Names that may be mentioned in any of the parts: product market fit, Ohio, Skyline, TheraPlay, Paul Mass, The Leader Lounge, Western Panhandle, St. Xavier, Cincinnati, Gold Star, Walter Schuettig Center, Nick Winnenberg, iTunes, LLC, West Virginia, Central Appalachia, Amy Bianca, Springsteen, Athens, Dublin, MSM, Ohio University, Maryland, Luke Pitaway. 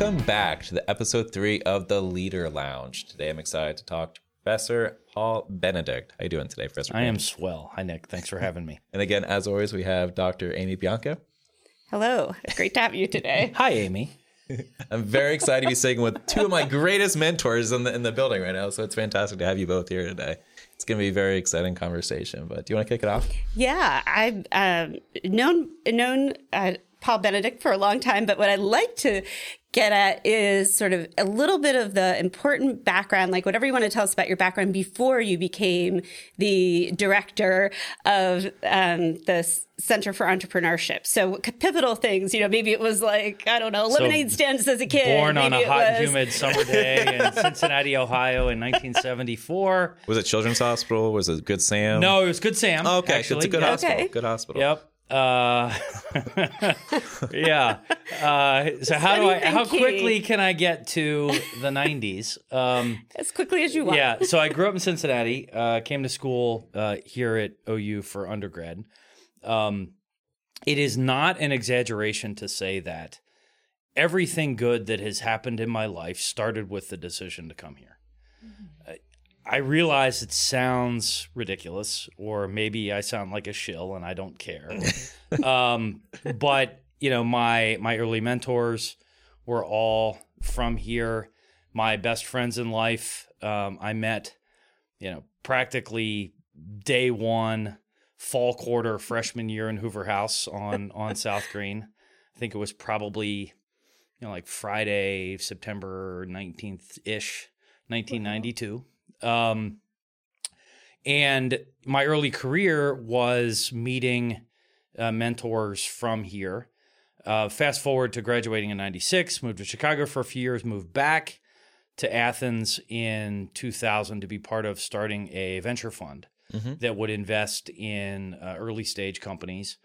Welcome back to the episode 3 of the Leader Lounge. Today I'm excited to talk to Professor Paul Benedict. How are you doing today, Professor? I am swell. Hi, Nick. Thanks for having me. And again, as always, we have Dr. Amy Bianca. Hello. It's great to have you today. Hi, Amy. I'm very excited to be sitting with two of my greatest mentors in the building right now, so it's fantastic to have you both here today. It's going to be a very exciting conversation, but do you want to kick it off? Yeah, I've known Paul Benedict for a long time, but what I'd like to get at is sort of a little bit of the important background, like whatever you want to tell us about your background before you became the director of the Center for Entrepreneurship. So pivotal things, maybe it was like, I don't know, lemonade stands as a kid. Born maybe on a hot, humid summer day in Cincinnati, Ohio in 1974. Was it Children's Hospital? Was it Good Sam? No, it was Good Sam. Oh, okay, actually. So it's a good hospital. Okay. Good hospital. Yep. Yeah. So how quickly can I get to the 90s? As quickly as you want. Yeah. So I grew up in Cincinnati, came to school here at OU for undergrad. It is not an exaggeration to say that everything good that has happened in my life started with the decision to come here. Mm-hmm. I realize it sounds ridiculous, or maybe I sound like a shill and I don't care. But, my early mentors were all from here. My best friends in life, I met, practically day one, fall quarter, freshman year in Hoover House on South Green. I think it was probably, Friday, September 19th-ish, 1992. Wow. And my early career was meeting mentors from here. Fast forward to graduating in 96, moved to Chicago for a few years, moved back to Athens in 2000 to be part of starting a venture fund mm-hmm. that would invest in early stage companies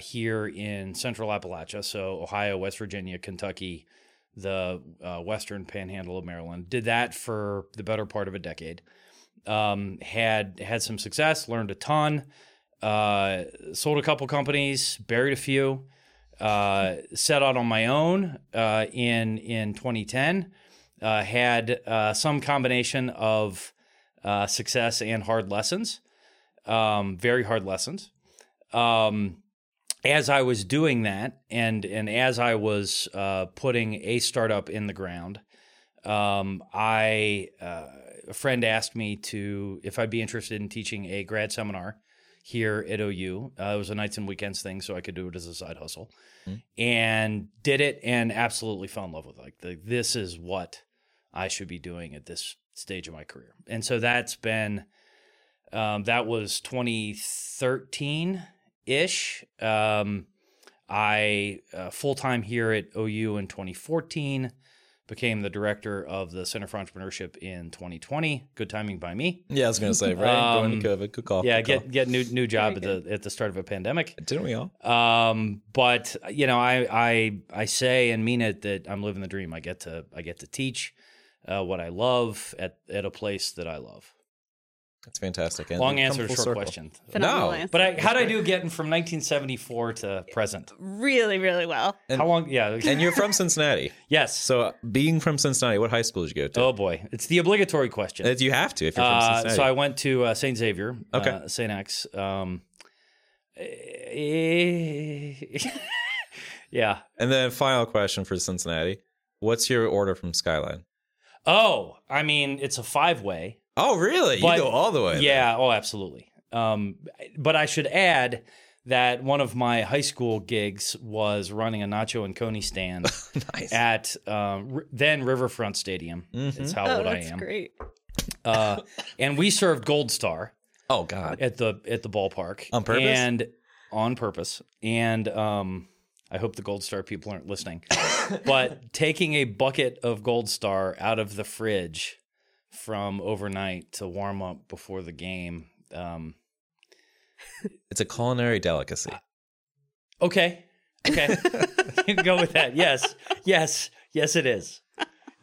here in Central Appalachia. So Ohio, West Virginia, Kentucky, the Western Panhandle of Maryland. Did that for the better part of a decade. Had some success, learned a ton, sold a couple companies, buried a few, set out on my own in 2010, had some combination of success and hard lessons, very hard lessons. As I was doing that, and as I was putting a startup in the ground, a friend asked me if I'd be interested in teaching a grad seminar here at OU. It was a nights and weekends thing, so I could do it as a side hustle, and did it, and absolutely fell in love with it. This is what I should be doing at this stage of my career, and so that's been that was 2013. Ish. I full-time here at OU in 2014, became the director of the Center for Entrepreneurship in 2020. Good timing by me. Yeah, I was going to say, right? Going to COVID, good call. Yeah, get new job at the start of a pandemic. Didn't we all? But I say and mean it that I'm living the dream. I get to teach what I love at a place that I love. That's fantastic. And long answer to short question. No, but how did I do getting from 1974 to present? Really, really well. And how long? Yeah. And you're from Cincinnati. Yes. So being from Cincinnati, what high school did you go to? Oh boy, it's the obligatory question. You have to if you're from Cincinnati. So I went to St. Xavier. Okay. St. X. Yeah. And then final question for Cincinnati: what's your order from Skyline? Oh, I mean, it's a 5-way. Oh, really? But, you go all the way? Yeah. Then. Oh, absolutely. But I should add that one of my high school gigs was running a nacho and coney stand nice. At then Riverfront Stadium. Mm-hmm. It's how old I am. That's great. And we served Gold Star. Oh God! At the ballpark on purpose and on purpose. And I hope the Gold Star people aren't listening. But taking a bucket of Gold Star out of the fridge from overnight to warm up before the game. It's a culinary delicacy. Okay. You can go with that. Yes, it is.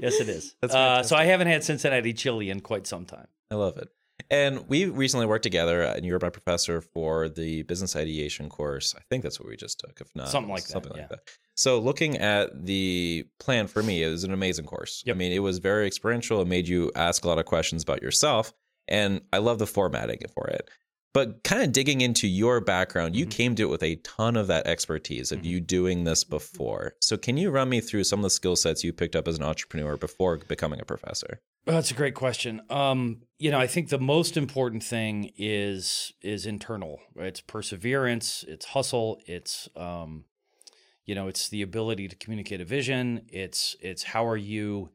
That's fantastic. So I haven't had Cincinnati chili in quite some time. I love it. And we recently worked together, and you were my professor for the business ideation course. I think that's what we just took, if not. Something like that. So looking at the plan for me, it was an amazing course. Yep. I mean, it was very experiential. It made you ask a lot of questions about yourself. And I love the formatting for it. But kind of digging into your background, you came to it with a ton of that expertise of you doing this before. So can you run me through some of the skill sets you picked up as an entrepreneur before becoming a professor? Well, that's a great question. You know, I think the most important thing is internal. Right? It's perseverance, it's hustle, it's the ability to communicate a vision. It's how are you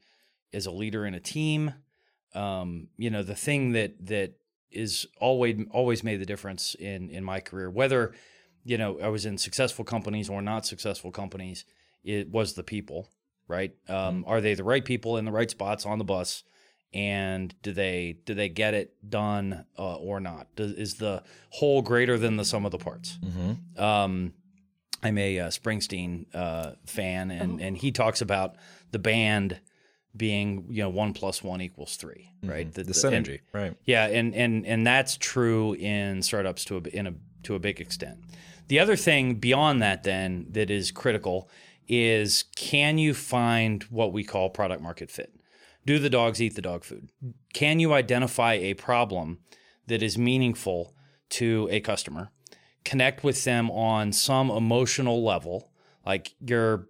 as a leader in a team? The thing that is always made the difference in my career, whether, I was in successful companies or not successful companies, it was the people, right? Are they the right people in the right spots on the bus? And do they get it done or not? Is the whole greater than the sum of the parts? Mm-hmm. I'm a Springsteen fan, and he talks about the band being, 1 + 1 = 3, right? Mm-hmm. The synergy, right? Yeah, and that's true in startups to a big extent. The other thing beyond that, then, that is critical is can you find what we call product market fit? Do the dogs eat the dog food? Can you identify a problem that is meaningful to a customer? Connect with them on some emotional level, like you're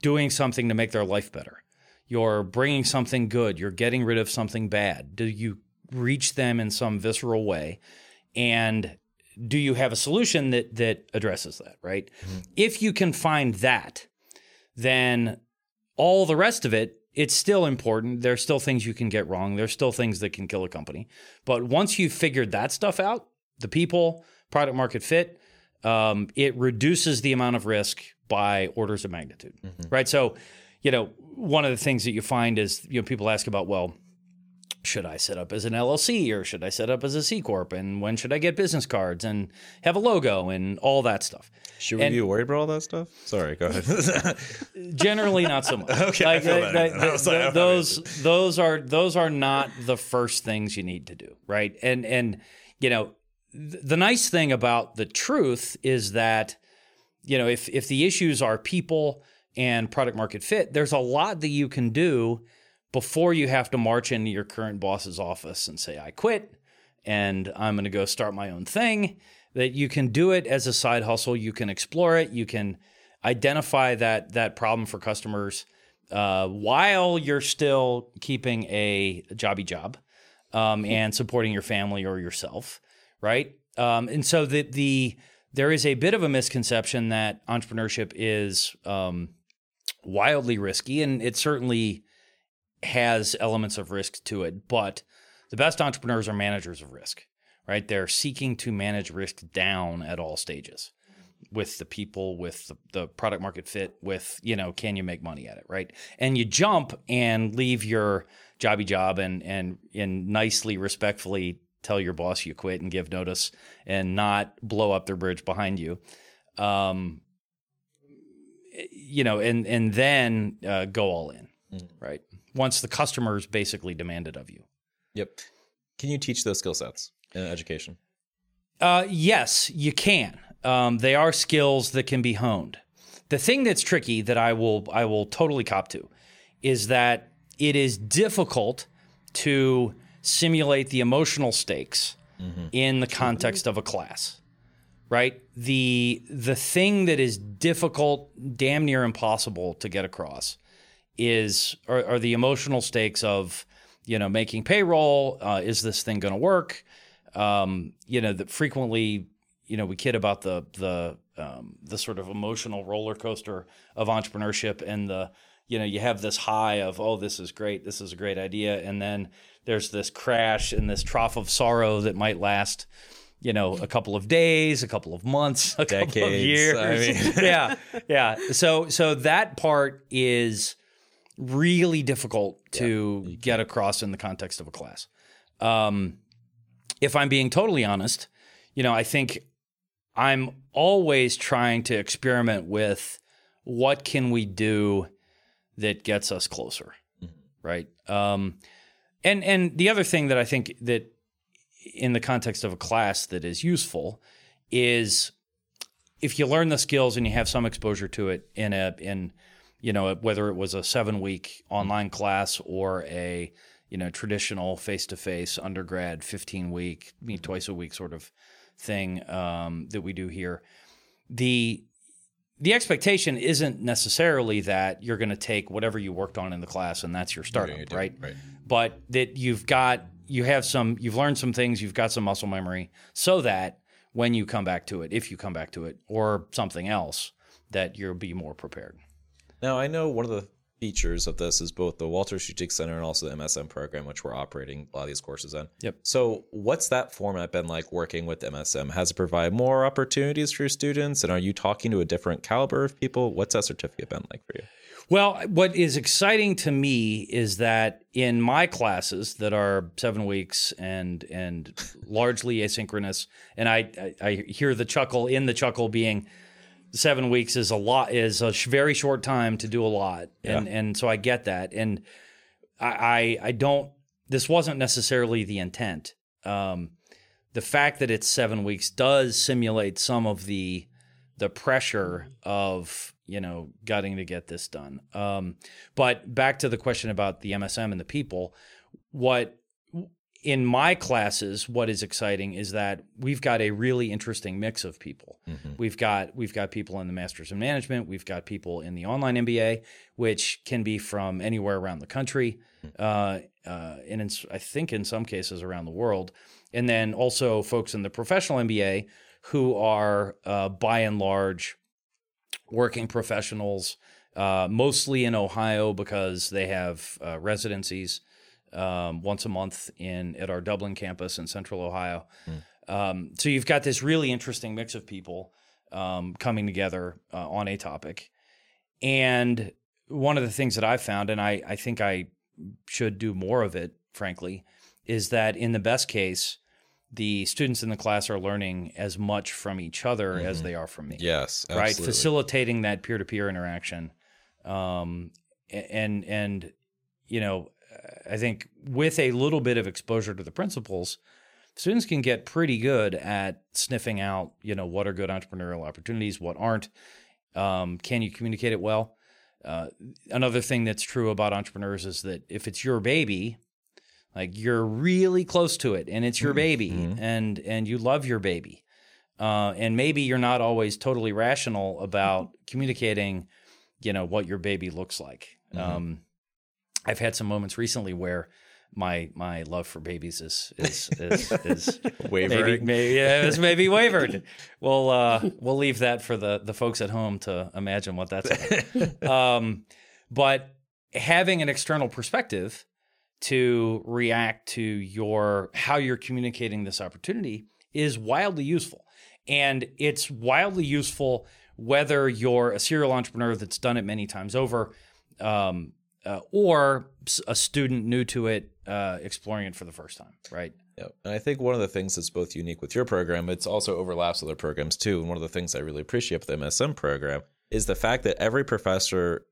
doing something to make their life better. You're bringing something good. You're getting rid of something bad. Do you reach them in some visceral way? And do you have a solution that addresses that, right? Mm-hmm. If you can find that, then all the rest of it, it's still important. There's still things you can get wrong. There's still things that can kill a company. But once you've figured that stuff out, the people, product market fit, it reduces the amount of risk by orders of magnitude, right? So, one of the things that you find is, people ask about, well, should I set up as an LLC or should I set up as a C Corp? And when should I get business cards and have a logo and all that stuff? Should we be worried about all that stuff? Sorry, go ahead. Generally not so much. Okay. Those are not the first things you need to do, right? And the nice thing about the truth is that, if the issues are people and product market fit, there's a lot that you can do before you have to march into your current boss's office and say, I quit and I'm going to go start my own thing, that you can do it as a side hustle. You can explore it. You can identify that problem for customers while you're still keeping a jobby job and supporting your family or yourself, right? And so there is a bit of a misconception that entrepreneurship is wildly risky, and it certainly has elements of risk to it, but the best entrepreneurs are managers of risk, right? They're seeking to manage risk down at all stages with the people, with the product market fit, with, can you make money at it, right? And you jump and leave your jobby job and nicely, respectfully tell your boss you quit and give notice and not blow up their bridge behind you. And then go all in, right? Once the customers basically demand it of you. Yep. Can you teach those skill sets in education? Yes, you can. They are skills that can be honed. The thing that's tricky that I will totally cop to is that it is difficult to simulate the emotional stakes in the context of a class, right? The thing that is difficult, damn near impossible to get across are the emotional stakes of, making payroll. Is this thing going to work? Frequently, we kid about the sort of emotional roller coaster of entrepreneurship and the, you have this high of, oh, this is great. This is a great idea. And then there's this crash and this trough of sorrow that might last, a couple of days, a couple of months, a decades, couple of years. I mean. Yeah. So that part is really difficult to get across in the context of a class. If I'm being totally honest, I think I'm always trying to experiment with what can we do that gets us closer, right? And the other thing that I think that in the context of a class that is useful is if you learn the skills and you have some exposure to it in whether it was a 7-week online class or a traditional face-to-face undergrad 15-week, twice a week sort of thing that we do here. The expectation isn't necessarily that you're going to take whatever you worked on in the class and that's your startup, right? But that you've learned some things, you've got some muscle memory so that when you come back to it, if you come back to it or something else, that you'll be more prepared. Now, I know one of the features of this is both the Walter Schuettig Center and also the MSM program, which we're operating a lot of these courses in. Yep. So what's that format been like working with MSM? Has it provided more opportunities for your students? And are you talking to a different caliber of people? What's that certificate been like for you? Well, what is exciting to me is that in my classes that are 7 weeks and largely asynchronous, and I hear the chuckle in the chuckle being 7 weeks is a very short time to do a lot. And so I get that. And this wasn't necessarily the intent. The fact that it's 7 weeks does simulate some of the pressure of, getting to get this done. But back to the question about the MSM and the people, in my classes, what is exciting is that we've got a really interesting mix of people. Mm-hmm. We've got people in the Masters of Management. We've got people in the online MBA, which can be from anywhere around the country, and I think in some cases around the world. And then also folks in the professional MBA who are by and large working professionals, mostly in Ohio because they have residencies. Once a month at our Dublin campus in Central Ohio. Mm. So you've got this really interesting mix of people coming together on a topic. And one of the things that I found, and I think I should do more of it, frankly, is that in the best case, the students in the class are learning as much from each other as they are from me. Yes, absolutely. Right? Facilitating that peer-to-peer interaction. I think with a little bit of exposure to the principles, students can get pretty good at sniffing out, what are good entrepreneurial opportunities, what aren't. Can you communicate it well? Another thing that's true about entrepreneurs is that if it's your baby, like you're really close to it and it's your baby and you love your baby. And maybe you're not always totally rational about communicating, what your baby looks like. I've had some moments recently where my love for babies is wavering. Maybe wavered. We'll leave that for the folks at home to imagine what that's like. But having an external perspective to react to how you're communicating this opportunity is wildly useful. And it's wildly useful whether you're a serial entrepreneur that's done it many times over, or a student new to it, exploring it for the first time, right? Yep. And I think one of the things that's both unique with your program, it's also overlaps with other programs too. And one of the things I really appreciate with the MSM program is the fact that every professor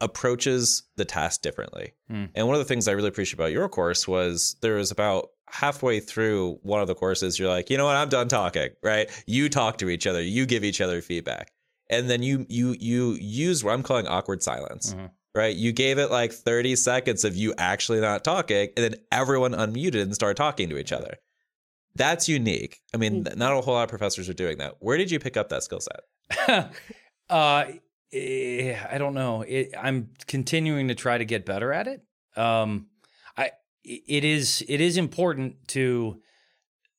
approaches the task differently. Mm. And one of the things I really appreciate about your course was there was about halfway through one of the courses, you're like, you know what, I'm done talking, right? You talk to each other, you give each other feedback. And then you use what I'm calling awkward silence. Mm-hmm. Right. You gave it like 30 seconds of you actually not talking, and then everyone unmuted and started talking to each other. That's unique. I mean, not a whole lot of professors are doing that. Where did you pick up that skill set? I don't know. I'm continuing to try to get better at it. It is important to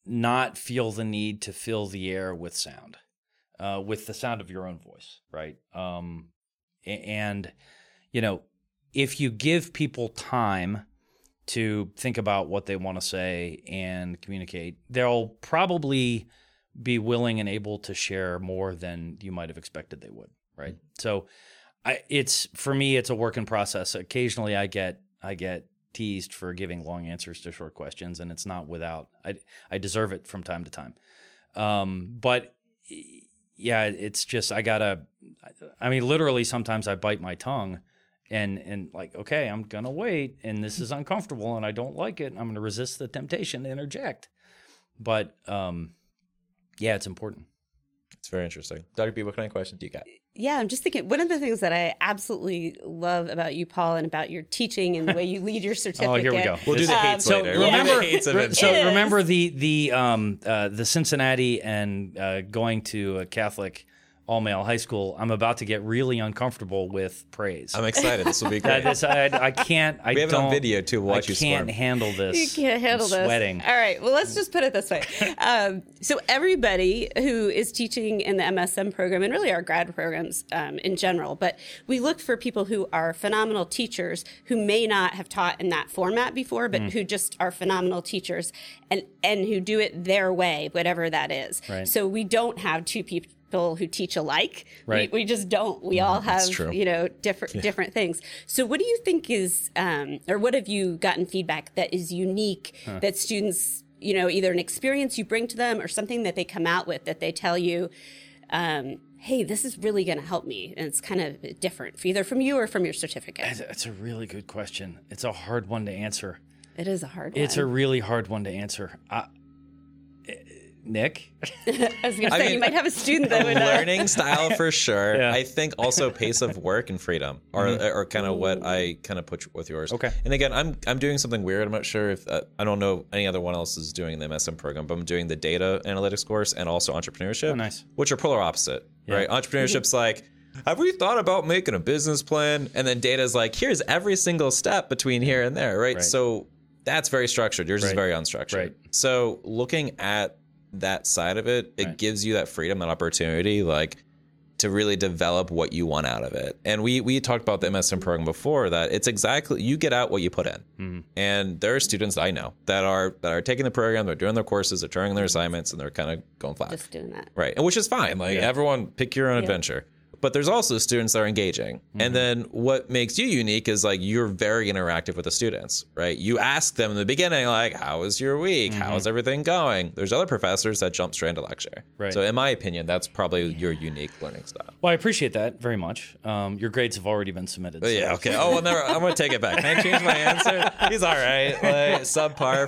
not feel the need to fill the air with sound, with the sound of your own voice. Right. If you give people time to think about what they want to say and communicate, they'll probably be willing and able to share more than you might have expected they would, right? Mm-hmm. So it's a work in process. Occasionally I get teased for giving long answers to short questions, and it's not without I deserve it from time to time. But yeah, it's just literally sometimes I bite my tongue And like, okay, I'm going to wait, and this is uncomfortable, and I don't like it, and I'm going to resist the temptation to interject. But, yeah, it's important. It's very interesting. Dr. B, what kind of question do you got? Yeah, I'm just thinking, one of the things that I absolutely love about you, Paul, and about your teaching and the way you lead your certificate. Oh, here we go. We'll do the hates later. Remember the Cincinnati and going to a Catholic all-male high school. I'm about to get really uncomfortable with praise. I'm excited. This will be great. I can't. We have it on video, too. We'll watch you squirm. I can't handle this. You can't handle this. I'm sweating. All right. Well, let's just put it this way. So everybody who is teaching in the MSM program, and really our grad programs in general, but we look for people who are phenomenal teachers who may not have taught in that format before, but who just are phenomenal teachers and who do it their way, whatever that is. Right. So we don't have two people who teach alike. Right. We just don't. We all have, different things. So what do you think is, or what have you gotten feedback that is unique that students, either an experience you bring to them or something that they come out with that they tell you, hey, this is really going to help me. And it's kind of different, either from you or from your certificate. That's a really good question. It's a hard one to answer. It is a hard one. It's a really hard one to answer. Nick? I was going to say, you might have a student that would... Learning style for sure. Yeah. I think also pace of work and freedom are kind of what I kind of put with yours. Okay. And again, I'm doing something weird. I'm not sure if... I don't know any other one else is doing the MSM program, but I'm doing the data analytics course and also entrepreneurship, which are polar opposite, right? Entrepreneurship's like, have we thought about making a business plan? And then data's like, here's every single step between here and there, right? So that's very structured. Yours is very unstructured. Right. So looking at that side of it, it gives you that freedom and opportunity, like, to really develop what you want out of it. And we talked about the MSM program before, that it's exactly, you get out what you put in. Mm-hmm. And there are students I know that are taking the program, they're doing their courses, they're turning their assignments, and they're kind of going flat. Just doing that. Right. And which is fine. Like, everyone pick your own adventure. But there's also students that are engaging. Mm-hmm. And then what makes you unique is, like, you're very interactive with the students, right? You ask them in the beginning, like, how is your week? Mm-hmm. How's everything going? There's other professors that jump straight into lecture. Right. So in my opinion, that's probably your unique learning style. Well, I appreciate that very much. Your grades have already been submitted. So. Yeah, okay. Oh, well, I'm going to take it back. Can I change my answer? He's all right. Like, subpar,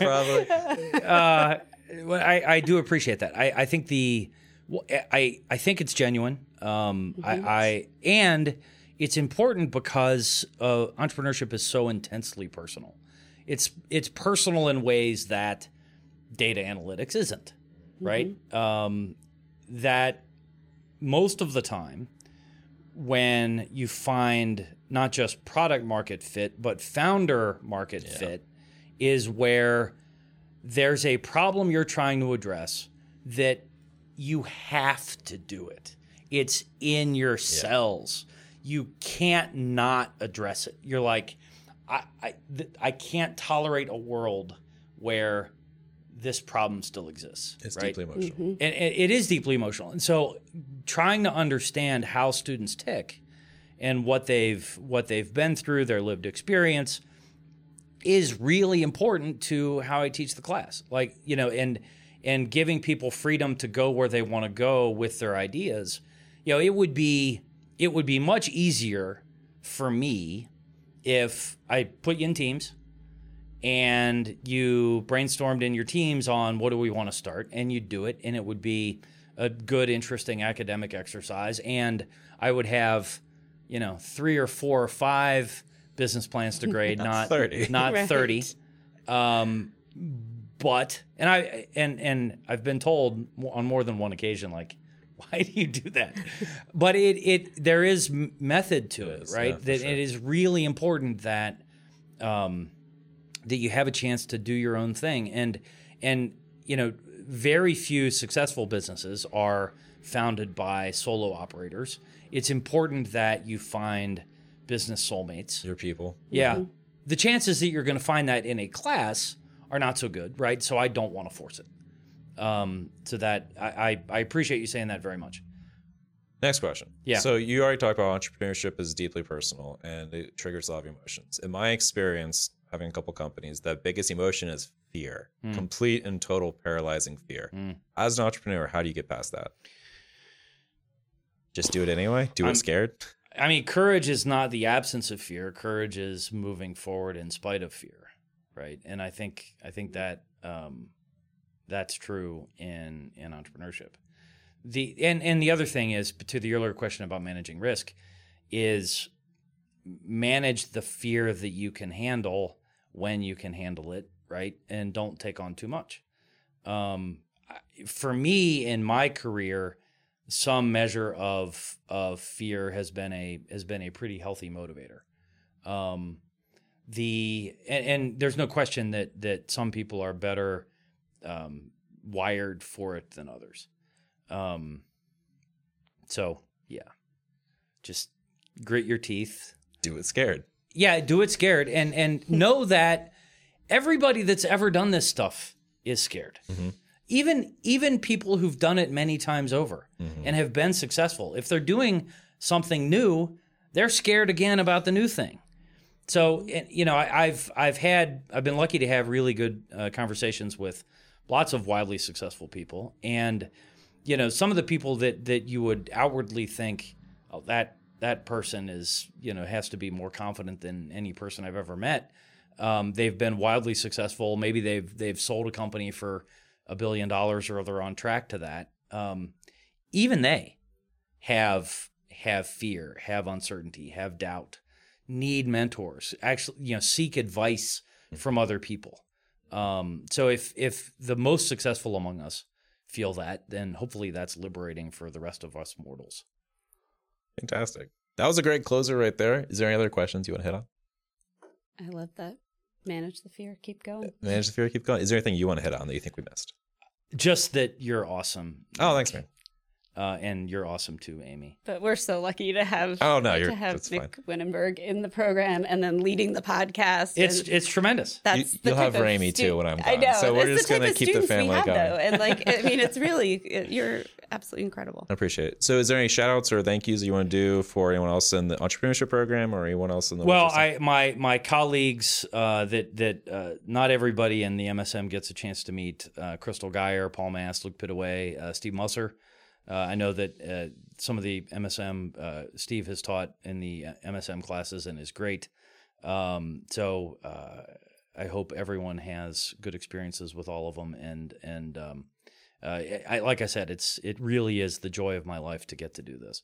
probably. I do appreciate that. I think the... Well, I think it's genuine. And it's important because entrepreneurship is so intensely personal. It's personal in ways that data analytics isn't, right? Mm-hmm. That most of the time, when you find not just product market fit, but founder market fit, is where there's a problem you're trying to address that you have to do it. It's in your cells. You can't not address it. You're like, I can't tolerate a world where this problem still exists. It's deeply emotional. Mm-hmm. And it is deeply emotional. And so trying to understand how students tick and what they've been through, their lived experience, is really important to how I teach the class. Like, and giving people freedom to go where they want to go with their ideas, it would be much easier for me if I put you in teams and you brainstormed in your teams on what do we want to start, and you do it, and it would be a good, interesting academic exercise, and I would have 3 or 4 or 5 business plans to grade, not 30. But I've been told on more than one occasion, like, why do you do that? But there is method to it, right? Yeah, that it is really important that that you have a chance to do your own thing, and very few successful businesses are founded by solo operators. It's important that you find business soulmates, your people. Yeah, mm-hmm. The chances that you're going to find that in a class are not so good, right? So I don't want to force it. So that I appreciate you saying that very much. Next question. Yeah. So you already talked about entrepreneurship is deeply personal and it triggers a lot of emotions. In my experience, having a couple companies, the biggest emotion is fear, complete and total paralyzing fear. As an entrepreneur, how do you get past that? Just do it anyway? Do it scared? I mean, courage is not the absence of fear. Courage is moving forward in spite of fear, right? And I think that that's true in entrepreneurship. And the other thing is, to the earlier question about managing risk, is manage the fear that you can handle when you can handle it, right? And don't take on too much. For me, in my career, some measure of fear has been a pretty healthy motivator. And there's no question that some people are better wired for it than others. So yeah, just grit your teeth. Do it scared. Yeah, do it scared, and know that everybody that's ever done this stuff is scared. Mm-hmm. Even people who've done it many times over mm-hmm. and have been successful, if they're doing something new, they're scared again about the new thing. So, you know, I've been lucky to have really good conversations with lots of wildly successful people, and you know, some of the people that you would outwardly think, oh, that person is, you know, has to be more confident than any person I've ever met. They've been wildly successful. Maybe they've sold a company for $1 billion or they're on track to that. Even they have fear, have uncertainty, have doubt, need mentors, actually, you know, seek advice from other people. So if the most successful among us feel that, then hopefully that's liberating for the rest of us mortals. Fantastic. That was a great closer right there. Is there any other questions you want to hit on? I love that. Manage the fear, keep going. Manage the fear, keep going. Is there anything you want to hit on that you think we missed? Just that you're awesome. Oh, thanks, man. And you're awesome too, Amy. But we're so lucky to have Nick Winnenberg in the program and then leading the podcast. It's tremendous. You'll have Ramey too when I'm gone. I know. So we're just going to keep the family going. And it's really, you're absolutely incredible. I appreciate it. So is there any shout outs or thank yous you want to do for anyone else in the entrepreneurship program or anyone else in the my colleagues that not everybody in the MSM gets a chance to meet, Crystal Geyer, Paul Mass, Luke Pitaway, Steve Musser. I know that some of the MSM, Steve has taught in the MSM classes and is great. So I hope everyone has good experiences with all of them. And like I said, it really is the joy of my life to get to do this.